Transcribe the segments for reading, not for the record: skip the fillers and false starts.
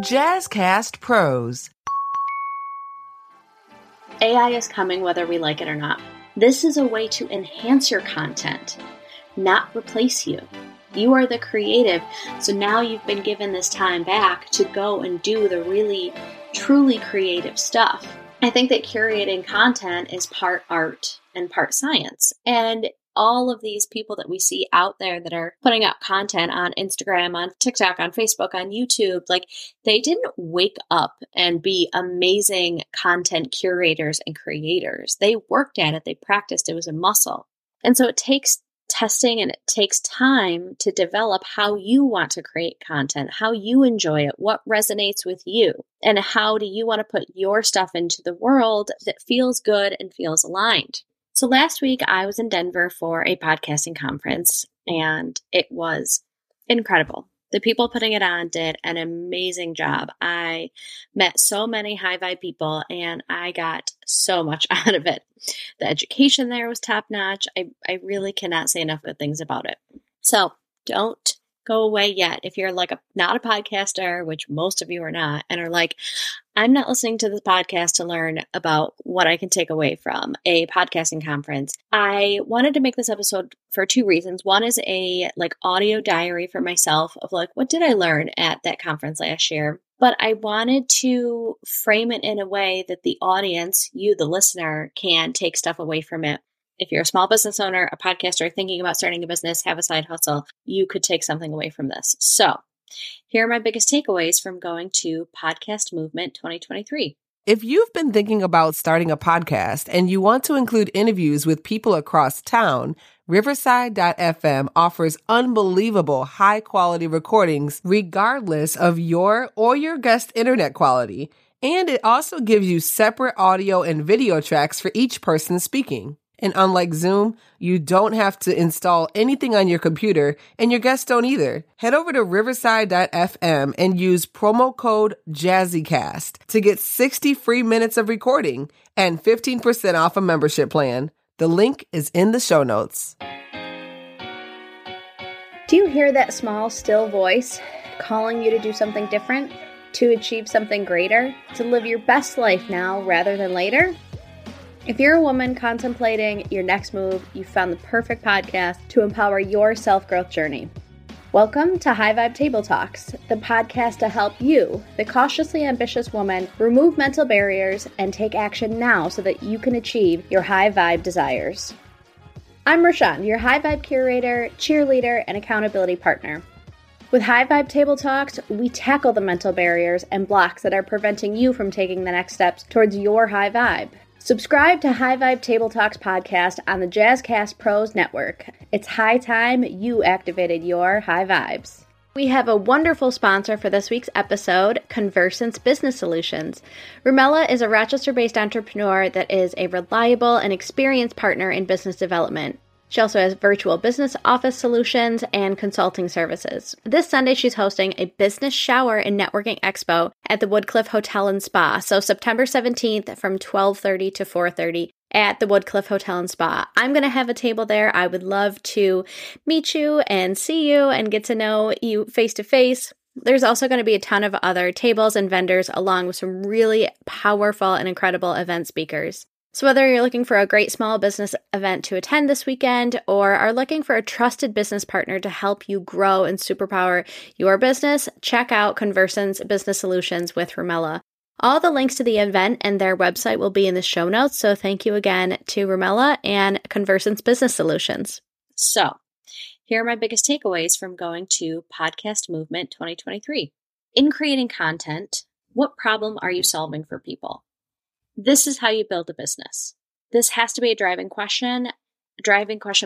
JazzCast Pros. AI is coming whether we like it or not. This is a way to enhance your content, not replace you. You are the creative, so now you've been given this time back to go and do the really, truly creative stuff. I think that curating content is part art and part science. And all of these people that we see out there that are putting out content on Instagram, on TikTok, on Facebook, on YouTube, like they didn't wake up and be amazing content curators and creators. They worked at it. They practiced. It was a muscle. And so it takes testing and it takes time to develop how you want to create content, how you enjoy it, what resonates with you, and how do you want to put your stuff into the world that feels good and feels aligned. So last week I was in Denver for a podcasting conference and it was incredible. The people putting it on did an amazing job. I met so many high vibe people and I got so much out of it. The education there was top notch. I really cannot say enough good things about it. So don't go away yet. If you're like not a podcaster, which most of you are not, and are like, I'm not listening to this podcast to learn about what I can take away from a podcasting conference. I wanted to make this episode for two reasons. One is a audio diary for myself of what did I learn at that conference last year? But I wanted to frame it in a way that the audience, you, the listener, can take stuff away from it. If you're a small business owner, a podcaster, thinking about starting a business, have a side hustle, you could take something away from this. So here are my biggest takeaways from going to Podcast Movement 2023. If you've been thinking about starting a podcast and you want to include interviews with people across town, Riverside.fm offers unbelievable high-quality recordings regardless of your or your guest's internet quality. And it also gives you separate audio and video tracks for each person speaking. And unlike Zoom, you don't have to install anything on your computer, and your guests don't either. Head over to Riverside.fm and use promo code JazzyCast to get 60 free minutes of recording and 15% off a membership plan. The link is in the show notes. Do you hear that small, still voice calling you to do something different, to achieve something greater, to live your best life now rather than later? If you're a woman contemplating your next move, you found the perfect podcast to empower your self-growth journey. Welcome to High Vibe Table Talks, the podcast to help you, the cautiously ambitious woman, remove mental barriers and take action now so that you can achieve your high vibe desires. I'm Merchon, your high vibe curator, cheerleader, and accountability partner. With High Vibe Table Talks, we tackle the mental barriers and blocks that are preventing you from taking the next steps towards your high vibe. Subscribe to High Vibe Table Talks podcast on the JazzCast Pros Network. It's high time you activated your high vibes. We have a wonderful sponsor for this week's episode, Conversant Business Solutions. Rumella is a Rochester-based entrepreneur that is a reliable and experienced partner in business development. She also has virtual business office solutions and consulting services. This Sunday, she's hosting a business shower and networking expo at the Woodcliff Hotel and Spa. So September 17th from 12:30 to 4:30 at the Woodcliff Hotel and Spa. I'm going to have a table there. I would love to meet you and see you and get to know you face to face. There's also going to be a ton of other tables and vendors along with some really powerful and incredible event speakers. So whether you're looking for a great small business event to attend this weekend or are looking for a trusted business partner to help you grow and superpower your business, check out Conversant's Business Solutions with Rumella. All the links to the event and their website will be in the show notes. So thank you again to Rumella and Conversant's Business Solutions. So here are my biggest takeaways from going to Podcast Movement 2023. In creating content, what problem are you solving for people? This is how you build a business. This has to be a driving question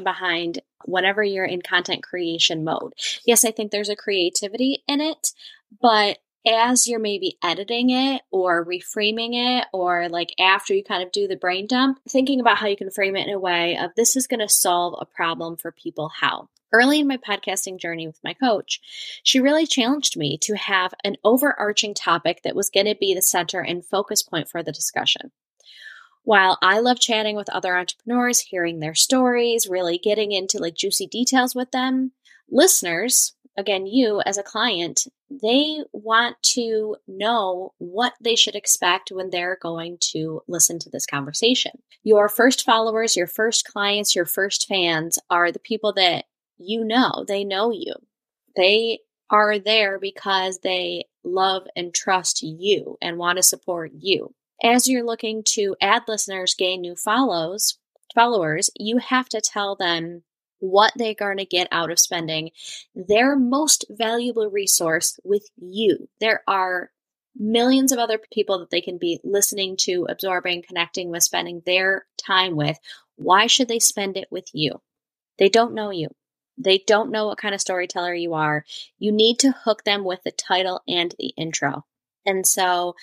behind whenever you're in content creation mode. Yes, I think there's a creativity in it, but as you're maybe editing it or reframing it, or like after you kind of do the brain dump, thinking about how you can frame it in a way of this is going to solve a problem for people how. Early in my podcasting journey with my coach, she really challenged me to have an overarching topic that was going to be the center and focus point for the discussion. While I love chatting with other entrepreneurs, hearing their stories, really getting into like juicy details with them, listeners, again, you as a client, they want to know what they should expect when they're going to listen to this conversation. Your first followers, your first clients, your first fans are the people that you know. They know you. They are there because they love and trust you and want to support you. As you're looking to add listeners, gain new followers, you have to tell them what they're going to get out of spending their most valuable resource with you. There are millions of other people that they can be listening to, absorbing, connecting with, spending their time with. Why should they spend it with you? They don't know you. They don't know what kind of storyteller you are. You need to hook them with the title and the intro. And so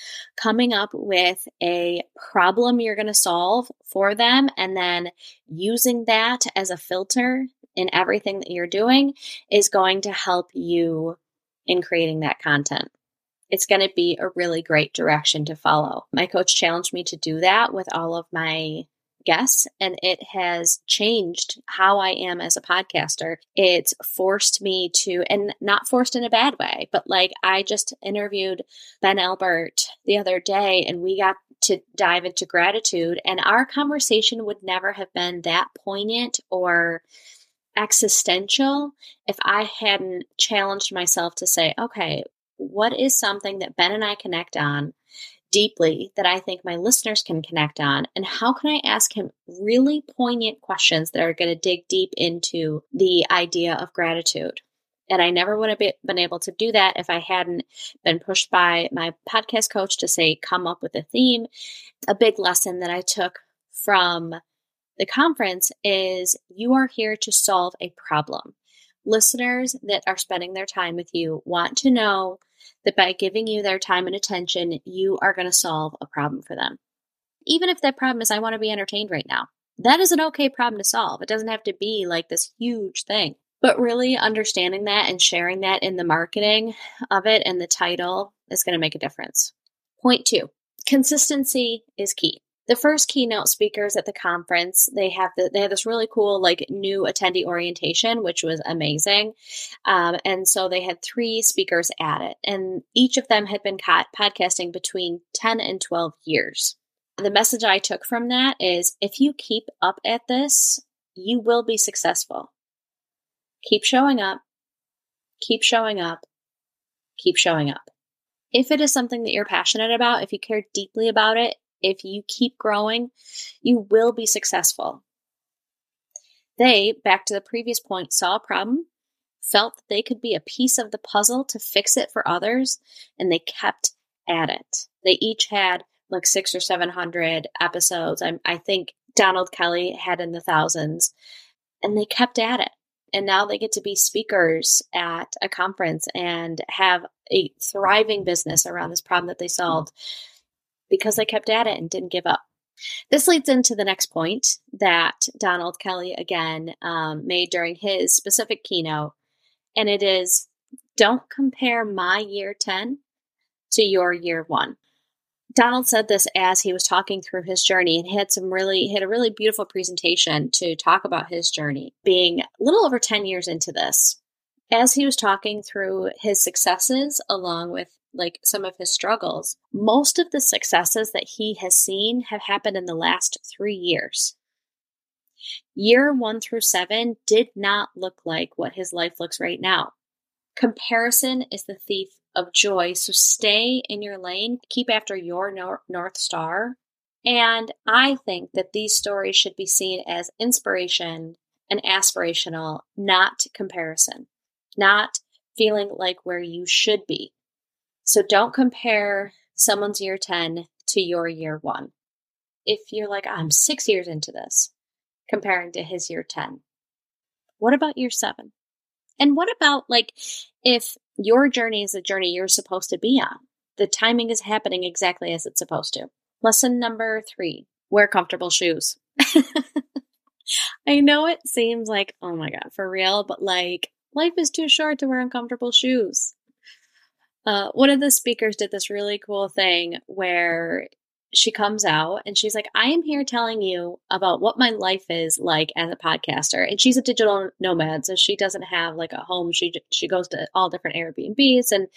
coming up with a problem you're going to solve for them and then using that as a filter in everything that you're doing is going to help you in creating that content. It's going to be a really great direction to follow. My coach challenged me to do that with all of my guests, and it has changed how I am as a podcaster. It's forced me to, and not forced in a bad way, but like I just interviewed Ben Albert the other day and we got to dive into gratitude, and our conversation would never have been that poignant or existential if I hadn't challenged myself to say, okay, what is something that Ben and I connect on deeply that I think my listeners can connect on? And how can I ask him really poignant questions that are going to dig deep into the idea of gratitude? And I never would have been able to do that if I hadn't been pushed by my podcast coach to say, come up with a theme. A big lesson that I took from the conference is you are here to solve a problem. Listeners that are spending their time with you want to know that by giving you their time and attention, you are going to solve a problem for them. Even if that problem is, I want to be entertained right now. That is an okay problem to solve. It doesn't have to be like this huge thing. But really understanding that and sharing that in the marketing of it and the title is going to make a difference. Point two, consistency is key. The first keynote speakers at the conference, they have this really cool like new attendee orientation, which was amazing. And so they had three speakers at it, and each of them had been podcasting between 10 and 12 years. The message I took from that is if you keep up at this, you will be successful. Keep showing up, keep showing up, keep showing up. If it is something that you're passionate about, if you care deeply about it, if you keep growing, you will be successful. They, back to the previous point, saw a problem, felt that they could be a piece of the puzzle to fix it for others, and they kept at it. They each had like 600 or 700 episodes. I think Donald Kelly had in the thousands, and they kept at it. And now they get to be speakers at a conference and have a thriving business around this problem that they solved, because they kept at it and didn't give up. This leads into the next point that Donald Kelly, again, made during his specific keynote. And it is, don't compare my year 10 to your year 1. Donald said this as he was talking through his journey, and he had a really beautiful presentation to talk about his journey, being a little over 10 years into this. As he was talking through his successes along with like some of his struggles, most of the successes that he has seen have happened in the last 3 years. Year 1 through 7 did not look like what his life looks right now. Comparison is the thief of joy. So stay in your lane, keep after your North Star. And I think that these stories should be seen as inspiration and aspirational, not comparison. Not feeling like where you should be. So don't compare someone's year 10 to your year 1. If you're like, I'm 6 years into this, comparing to his year 10. What about year 7? And what about like if your journey is the journey you're supposed to be on, the timing is happening exactly as it's supposed to. Lesson number 3, wear comfortable shoes. I know it seems like, oh my God, for real, but like life is too short to wear uncomfortable shoes. One of the speakers did this really cool thing where she comes out and she's like, I am here telling you about what my life is like as a podcaster. And she's a digital nomad, so she doesn't have like a home. She goes to all different Airbnbs, and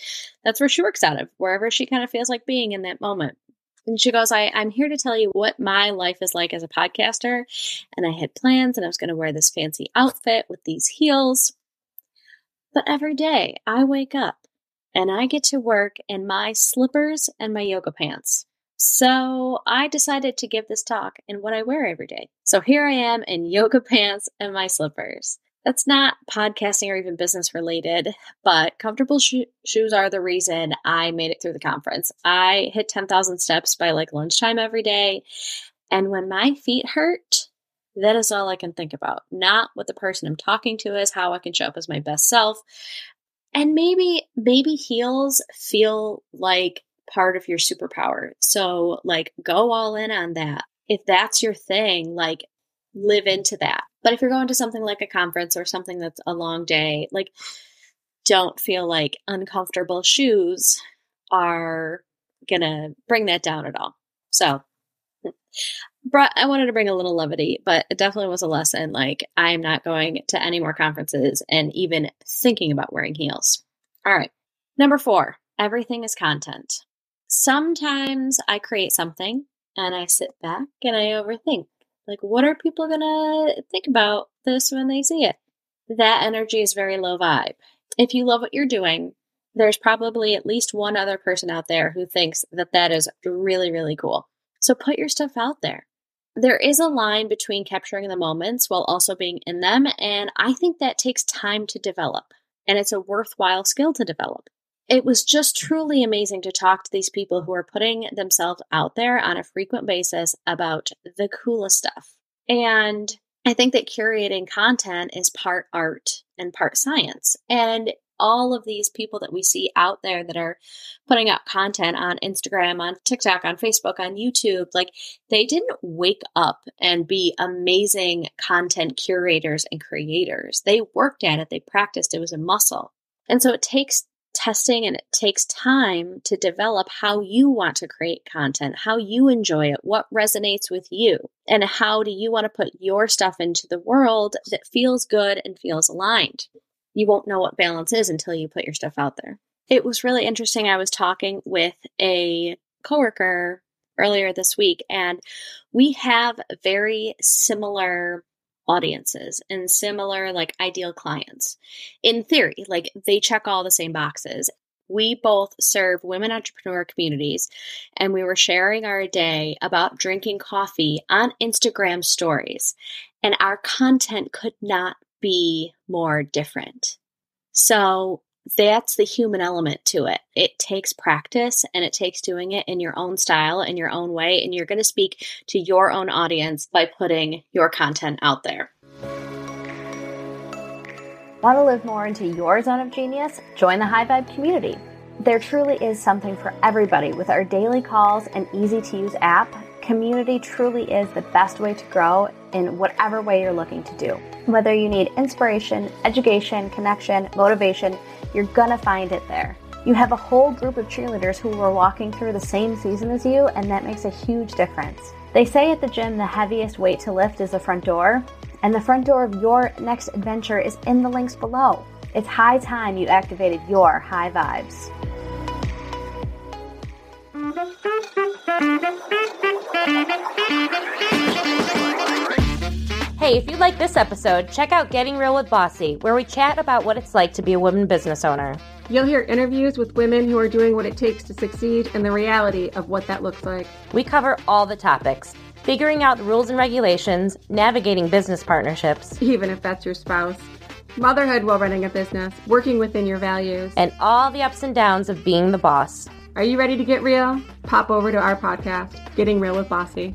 that's where she works out of, wherever she kind of feels like being in that moment. And she goes, I'm here to tell you what my life is like as a podcaster. And I had plans and I was going to wear this fancy outfit with these heels. But every day I wake up and I get to work in my slippers and my yoga pants. So I decided to give this talk in what I wear every day. So here I am in yoga pants and my slippers. That's not podcasting or even business related, but comfortable shoes are the reason I made it through the conference. I hit 10,000 steps by like lunchtime every day. And when my feet hurt, that is all I can think about. Not what the person I'm talking to is, how I can show up as my best self. And maybe heels feel like part of your superpower. So like go all in on that. If that's your thing, like live into that. But if you're going to something like a conference or something that's a long day, like don't feel like uncomfortable shoes are going to bring that down at all. So I wanted to bring a little levity, but it definitely was a lesson. Like I'm not going to any more conferences and even thinking about wearing heels. All right. Number 4, everything is content. Sometimes I create something and I sit back and I overthink. Like, what are people going to think about this when they see it? That energy is very low vibe. If you love what you're doing, there's probably at least one other person out there who thinks that that is really, really cool. So put your stuff out there. There is a line between capturing the moments while also being in them. And I think that takes time to develop. And it's a worthwhile skill to develop. It was just truly amazing to talk to these people who are putting themselves out there on a frequent basis about the coolest stuff. And I think that curating content is part art and part science. And all of these people that we see out there that are putting out content on Instagram, on TikTok, on Facebook, on YouTube, like they didn't wake up and be amazing content curators and creators. They worked at it. They practiced. It was a muscle. And so it takes testing and it takes time to develop how you want to create content, how you enjoy it, what resonates with you, and how do you want to put your stuff into the world that feels good and feels aligned. You won't know what balance is until you put your stuff out there. It was really interesting. I was talking with a coworker earlier this week, and we have very similar audiences and similar like ideal clients. In theory, like they check all the same boxes. We both serve women entrepreneur communities, and we were sharing our day about drinking coffee on Instagram stories, and our content could not be more different. So that's the human element to it. It takes practice and it takes doing it in your own style, in your own way, and you're going to speak to your own audience by putting your content out there. Want to live more into your zone of genius? Join the High Vibe community. There truly is something for everybody with our daily calls and easy-to-use app. Community truly is the best way to grow in whatever way you're looking to do. Whether you need inspiration, education, connection, motivation, you're gonna find it there. You have a whole group of cheerleaders who were walking through the same season as you, and that makes a huge difference. They say at the gym the heaviest weight to lift is the front door, and the front door of your next adventure is in the links below. It's high time you activated your high vibes. Hey, if you like this episode, check out Getting Real with Bossy, where we chat about what it's like to be a woman business owner. You'll hear interviews with women who are doing what it takes to succeed and the reality of what that looks like. We cover all the topics: figuring out the rules and regulations, navigating business partnerships, even if that's your spouse, motherhood while running a business, working within your values, and all the ups and downs of being the boss. Are you ready to get real? Pop over to our podcast, Getting Real with Bossy.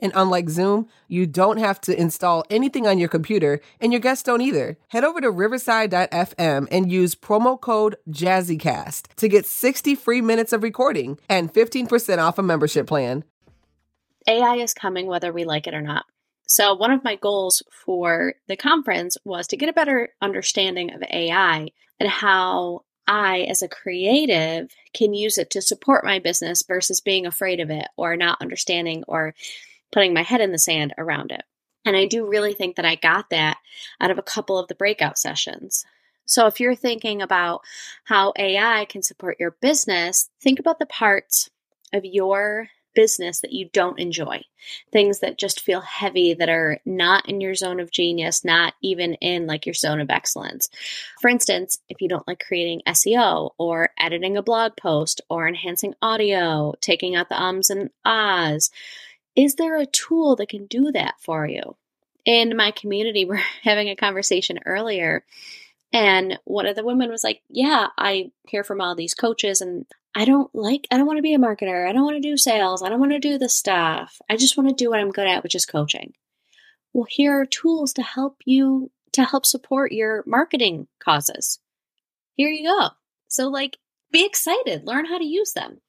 And unlike Zoom, you don't have to install anything on your computer, and your guests don't either. Head over to Riverside.fm and use promo code JazzyCast to get 60 free minutes of recording and 15% off a membership plan. AI is coming whether we like it or not. So one of my goals for the conference was to get a better understanding of AI and how I, as a creative, can use it to support my business versus being afraid of it or not understanding or putting my head in the sand around it. And I do really think that I got that out of a couple of the breakout sessions. So if you're thinking about how AI can support your business, think about the parts of your business that you don't enjoy, things that just feel heavy, that are not in your zone of genius, not even in like your zone of excellence. For instance, if you don't like creating SEO or editing a blog post or enhancing audio, taking out the ums and ahs, is there a tool that can do that for you? In my community, we're having a conversation earlier, and one of the women was like, yeah, I hear from all these coaches and I don't want to be a marketer. I don't want to do sales. I don't want to do this stuff. I just want to do what I'm good at, which is coaching. Well, here are tools to help you, to help support your marketing causes. Here you go. So like, be excited, learn how to use them.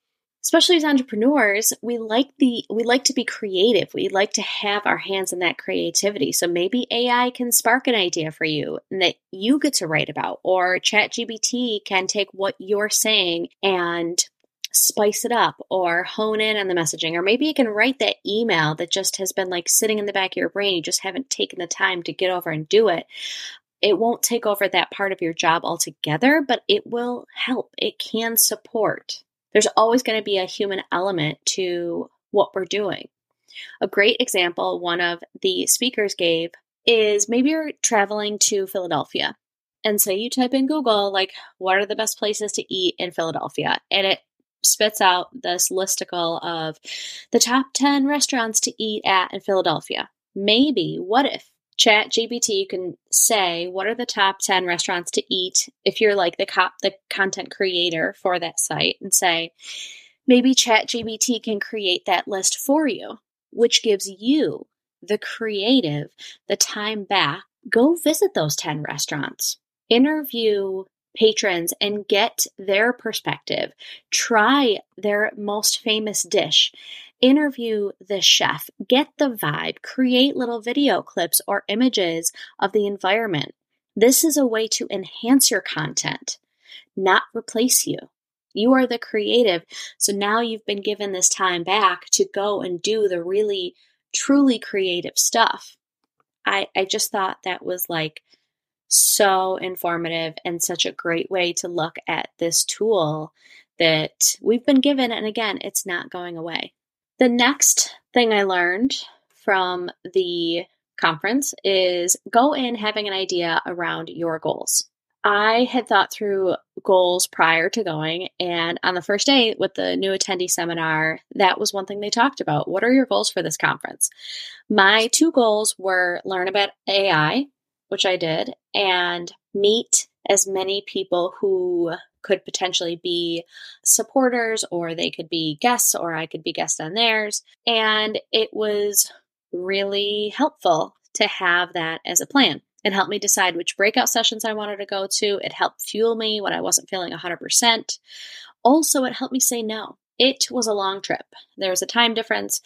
Especially as entrepreneurs, we like to be creative. We like to have our hands in that creativity. So maybe AI can spark an idea for you that you get to write about, or ChatGPT can take what you're saying and spice it up or hone in on the messaging, or maybe it can write that email that just has been like sitting in the back of your brain. You just haven't taken the time to get over and do it. It won't take over that part of your job altogether, but it will help. It can support. There's always going to be a human element to what we're doing. A great example one of the speakers gave is maybe you're traveling to Philadelphia. And so you type in Google, like, what are the best places to eat in Philadelphia? And it spits out this listicle of the top 10 restaurants to eat at in Philadelphia. Maybe, what if ChatGPT can say, what are the top 10 restaurants to eat if you're like the content creator for that site, and say, maybe ChatGPT can create that list for you, which gives you, the creative, the time back. Go visit those 10 restaurants, interview patrons and get their perspective, try their most famous dish, interview the chef, get the vibe, create little video clips or images of the environment. This is a way to enhance your content, not replace you. You are the creative. So now you've been given this time back to go and do the really, truly creative stuff. I just thought that was like so informative and such a great way to look at this tool that we've been given. And again, it's not going away. The next thing I learned from the conference is go in having an idea around your goals. I had thought through goals prior to going, and on the first day with the new attendee seminar, that was one thing they talked about. What are your goals for this conference? My two goals were learn about AI, which I did, and meet as many people who could potentially be supporters, or they could be guests, or I could be guest on theirs. And it was really helpful to have that as a plan. It helped me decide which breakout sessions I wanted to go to. It helped fuel me when I wasn't feeling 100%. Also, it helped me say no. It was a long trip. There was a time difference.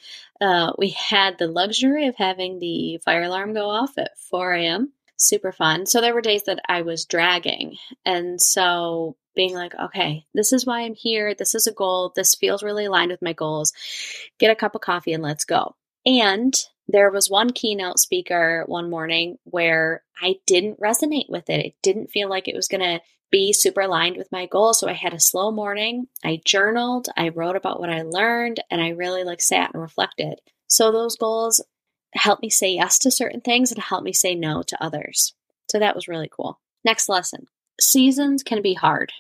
We had the luxury of having the fire alarm go off at 4 a.m. Super fun. So there were days that I was dragging. And so being like, okay, this is why I'm here. This is a goal. This feels really aligned with my goals. Get a cup of coffee and let's go. And there was one keynote speaker one morning where I didn't resonate with it. It didn't feel like it was going to be super aligned with my goals. So I had a slow morning. I journaled. I wrote about what I learned, and I really like sat and reflected. So those goals helped me say yes to certain things and helped me say no to others. So that was really cool. Next lesson. Seasons can be hard,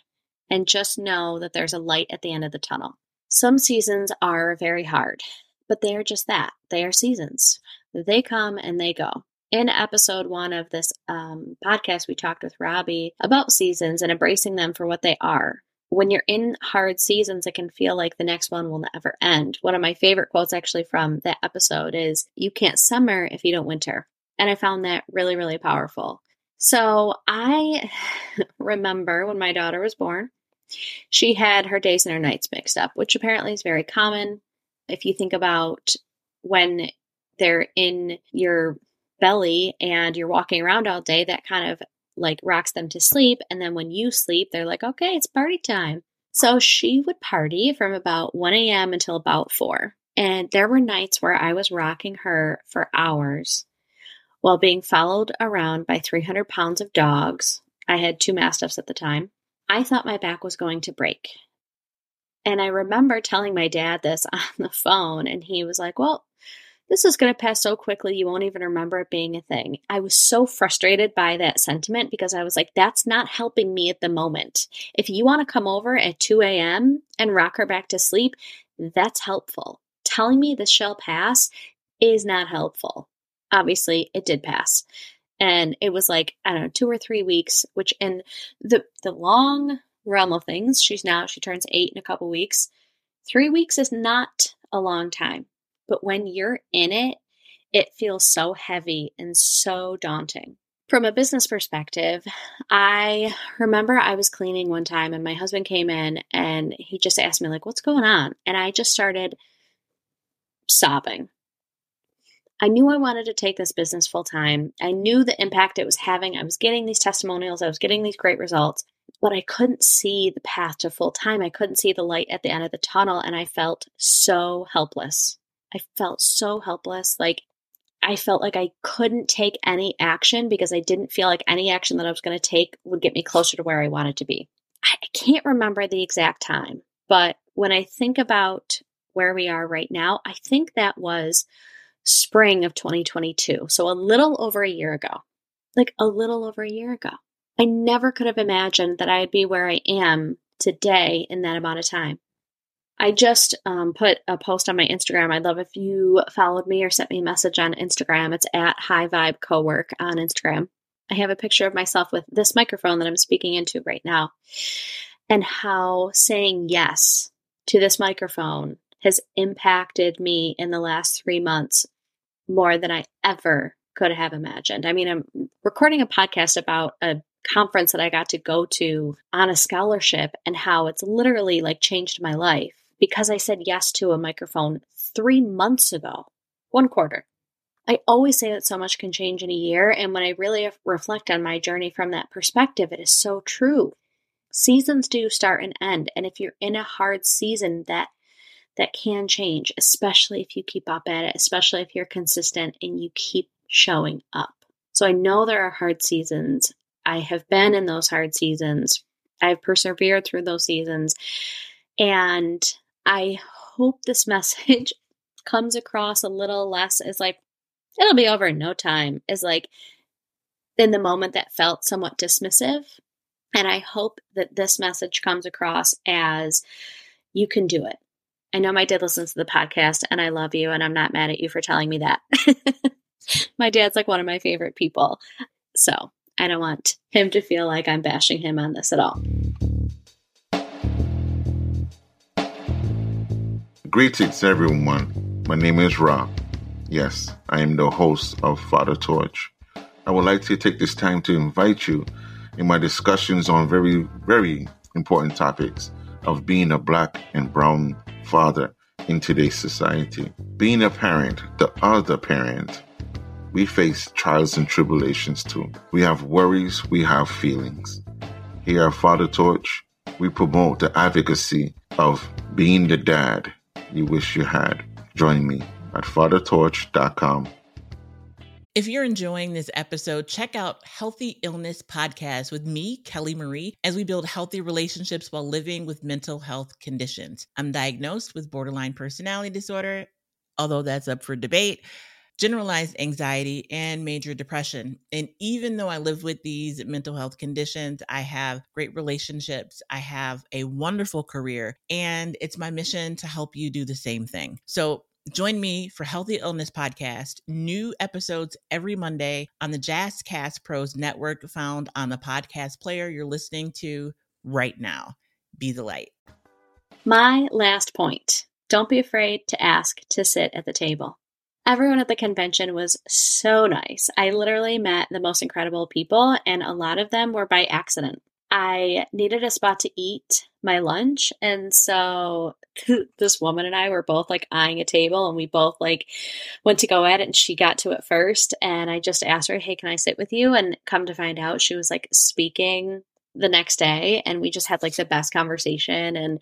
and just know that there's a light at the end of the tunnel. Some seasons are very hard, but they are just that. They are seasons. They come and they go. In episode 1 of this podcast, we talked with Robbie about seasons and embracing them for what they are. When you're in hard seasons, it can feel like the next one will never end. One of my favorite quotes actually from that episode is, "You can't summer if you don't winter." And I found that really, really powerful. So I remember when my daughter was born, she had her days and her nights mixed up, which apparently is very common. If you think about when they're in your belly and you're walking around all day, that kind of like rocks them to sleep. And then when you sleep, they're like, okay, it's party time. So she would party from about 1 a.m. until about 4. And there were nights where I was rocking her for hours while being followed around by 300 pounds of dogs. I had 2 mastiffs at the time. I thought my back was going to break. And I remember telling my dad this on the phone, and he was like, well, this is going to pass so quickly, you won't even remember it being a thing. I was so frustrated by that sentiment because I was like, that's not helping me at the moment. If you want to come over at 2 a.m. and rock her back to sleep, that's helpful. Telling me this shall pass is not helpful. Obviously, it did pass. And it was like, I don't know, 2 or 3 weeks, which in the long realm of things, she turns 8 in a couple weeks. 3 weeks is not a long time. But when you're in it, it feels so heavy and so daunting. From a business perspective, I remember I was cleaning one time and my husband came in and he just asked me like, what's going on? And I just started sobbing. I knew I wanted to take this business full time. I knew the impact it was having. I was getting these testimonials. I was getting these great results, but I couldn't see the path to full time. I couldn't see the light at the end of the tunnel. And I felt so helpless. Like, I felt like I couldn't take any action because I didn't feel like any action that I was going to take would get me closer to where I wanted to be. I can't remember the exact time, but when I think about where we are right now, I think that was spring of 2022. So a little over a year ago. I never could have imagined that I'd be where I am today in that amount of time. I just put a post on my Instagram. I'd love if you followed me or sent me a message on Instagram. It's at High Vibe Cowork on Instagram. I have a picture of myself with this microphone that I'm speaking into right now, and how saying yes to this microphone has impacted me in the last 3 months more than I ever could have imagined. I mean, I'm recording a podcast about a conference that I got to go to on a scholarship and how it's literally like changed my life. Because I said yes to a microphone 3 months ago, 1 quarter. I always say that so much can change in a year. And when I really reflect on my journey from that perspective, it is so true. Seasons do start and end. And if you're in a hard season, that can change, especially if you keep up at it, especially if you're consistent and you keep showing up. So I know there are hard seasons. I have been in those hard seasons. I've persevered through those seasons. And I hope this message comes across a little less as like, it'll be over in no time, is like in the moment that felt somewhat dismissive. And I hope that this message comes across as, you can do it. I know my dad listens to the podcast and I love you and I'm not mad at you for telling me that. My dad's like one of my favorite people. So I don't want him to feel like I'm bashing him on this at all. Greetings, everyone. My name is Rob. Yes, I am the host of Father Torch. I would like to take this time to invite you in my discussions on very, very important topics of being a black and brown father in today's society. Being a parent, the other parent, we face trials and tribulations too. We have worries, we have feelings. Here at Father Torch, we promote the advocacy of being the dad you wish you had. Join me at fathertorch.com. If you're enjoying this episode, check out Healthy Illness Podcast with me, Kelly Marie, as we build healthy relationships while living with mental health conditions. I'm diagnosed with borderline personality disorder, although that's up for debate. generalized anxiety, and major depression. And even though I live with these mental health conditions, I have great relationships, I have a wonderful career, and it's my mission to help you do the same thing. So join me for Healthy Illness Podcast, new episodes every Monday on the JazzCast Pros Network, found on the podcast player you're listening to right now. Be the light. My last point, don't be afraid to ask to sit at the table. Everyone at the convention was so nice. I literally met the most incredible people, and a lot of them were by accident. I needed a spot to eat my lunch, and so this woman and I were both like eyeing a table, and we both like went to go at it, and she got to it first, and I just asked her, hey, can I sit with you? And come to find out, she was like speaking the next day, and we just had like the best conversation, and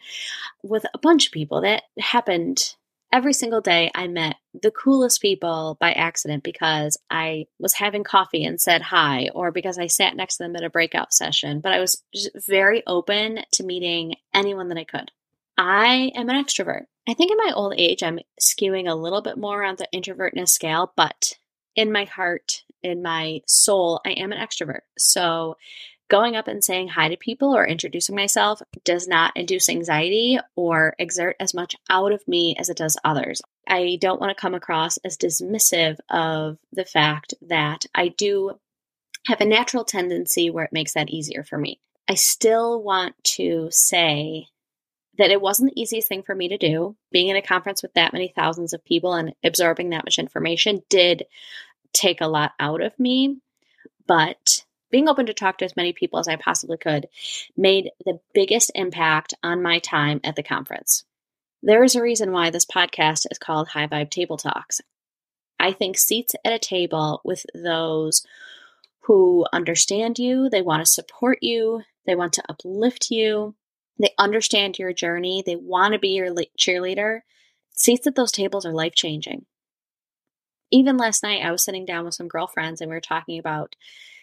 with a bunch of people. That happened every single day. I met the coolest people by accident because I was having coffee and said hi, or because I sat next to them at a breakout session. But I was just very open to meeting anyone that I could. I am an extrovert. I think in my old age, I'm skewing a little bit more on the introvertness scale, but in my heart, in my soul, I am an extrovert. So going up and saying hi to people or introducing myself does not induce anxiety or exert as much out of me as it does others. I don't want to come across as dismissive of the fact that I do have a natural tendency where it makes that easier for me. I still want to say that it wasn't the easiest thing for me to do. Being in a conference with that many thousands of people and absorbing that much information did take a lot out of me, but being open to talk to as many people as I possibly could made the biggest impact on my time at the conference. There is a reason why this podcast is called High Vibe Table Talks. I think seats at a table with those who understand you, they want to support you, they want to uplift you, they understand your journey, they want to be your cheerleader. Seats at those tables are life-changing. Even last night, I was sitting down with some girlfriends and we were talking about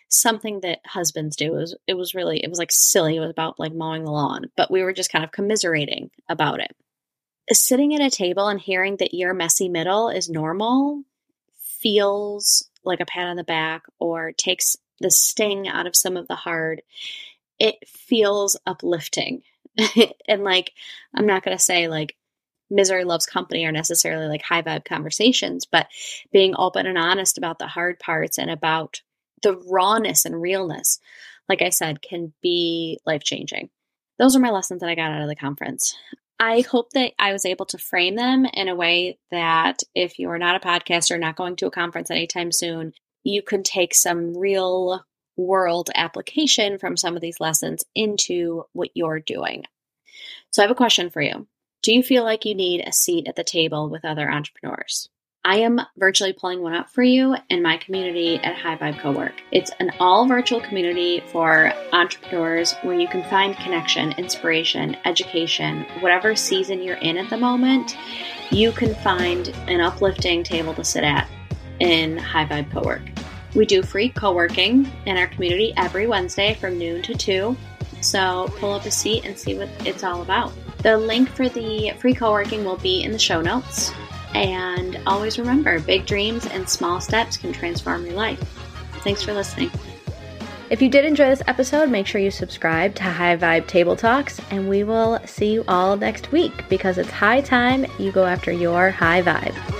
something that husbands do. It was like silly. It was about like mowing the lawn, but we were just kind of commiserating about it. Sitting at a table and hearing that your messy middle is normal feels like a pat on the back or takes the sting out of some of the hard. It feels uplifting. And like, I'm not going to say like misery loves company or necessarily like high vibe conversations, but being open and honest about the hard parts and about the rawness and realness, like I said, can be life-changing. Those are my lessons that I got out of the conference. I hope that I was able to frame them in a way that if you are not a podcaster, not going to a conference anytime soon, you can take some real world application from some of these lessons into what you're doing. So I have a question for you. Do you feel like you need a seat at the table with other entrepreneurs? I am virtually pulling one up for you in my community at High Vibe Cowork. It's an all-virtual community for entrepreneurs where you can find connection, inspiration, education, whatever season you're in at the moment, you can find an uplifting table to sit at in High Vibe Cowork. We do free co-working in our community every Wednesday from noon to 2, so pull up a seat and see what it's all about. The link for the free co-working will be in the show notes. And always remember, big dreams and small steps can transform your life. Thanks for listening. If you did enjoy this episode, make sure you subscribe to High Vibe Table Talks, and we will see you all next week because it's high time you go after your high vibe.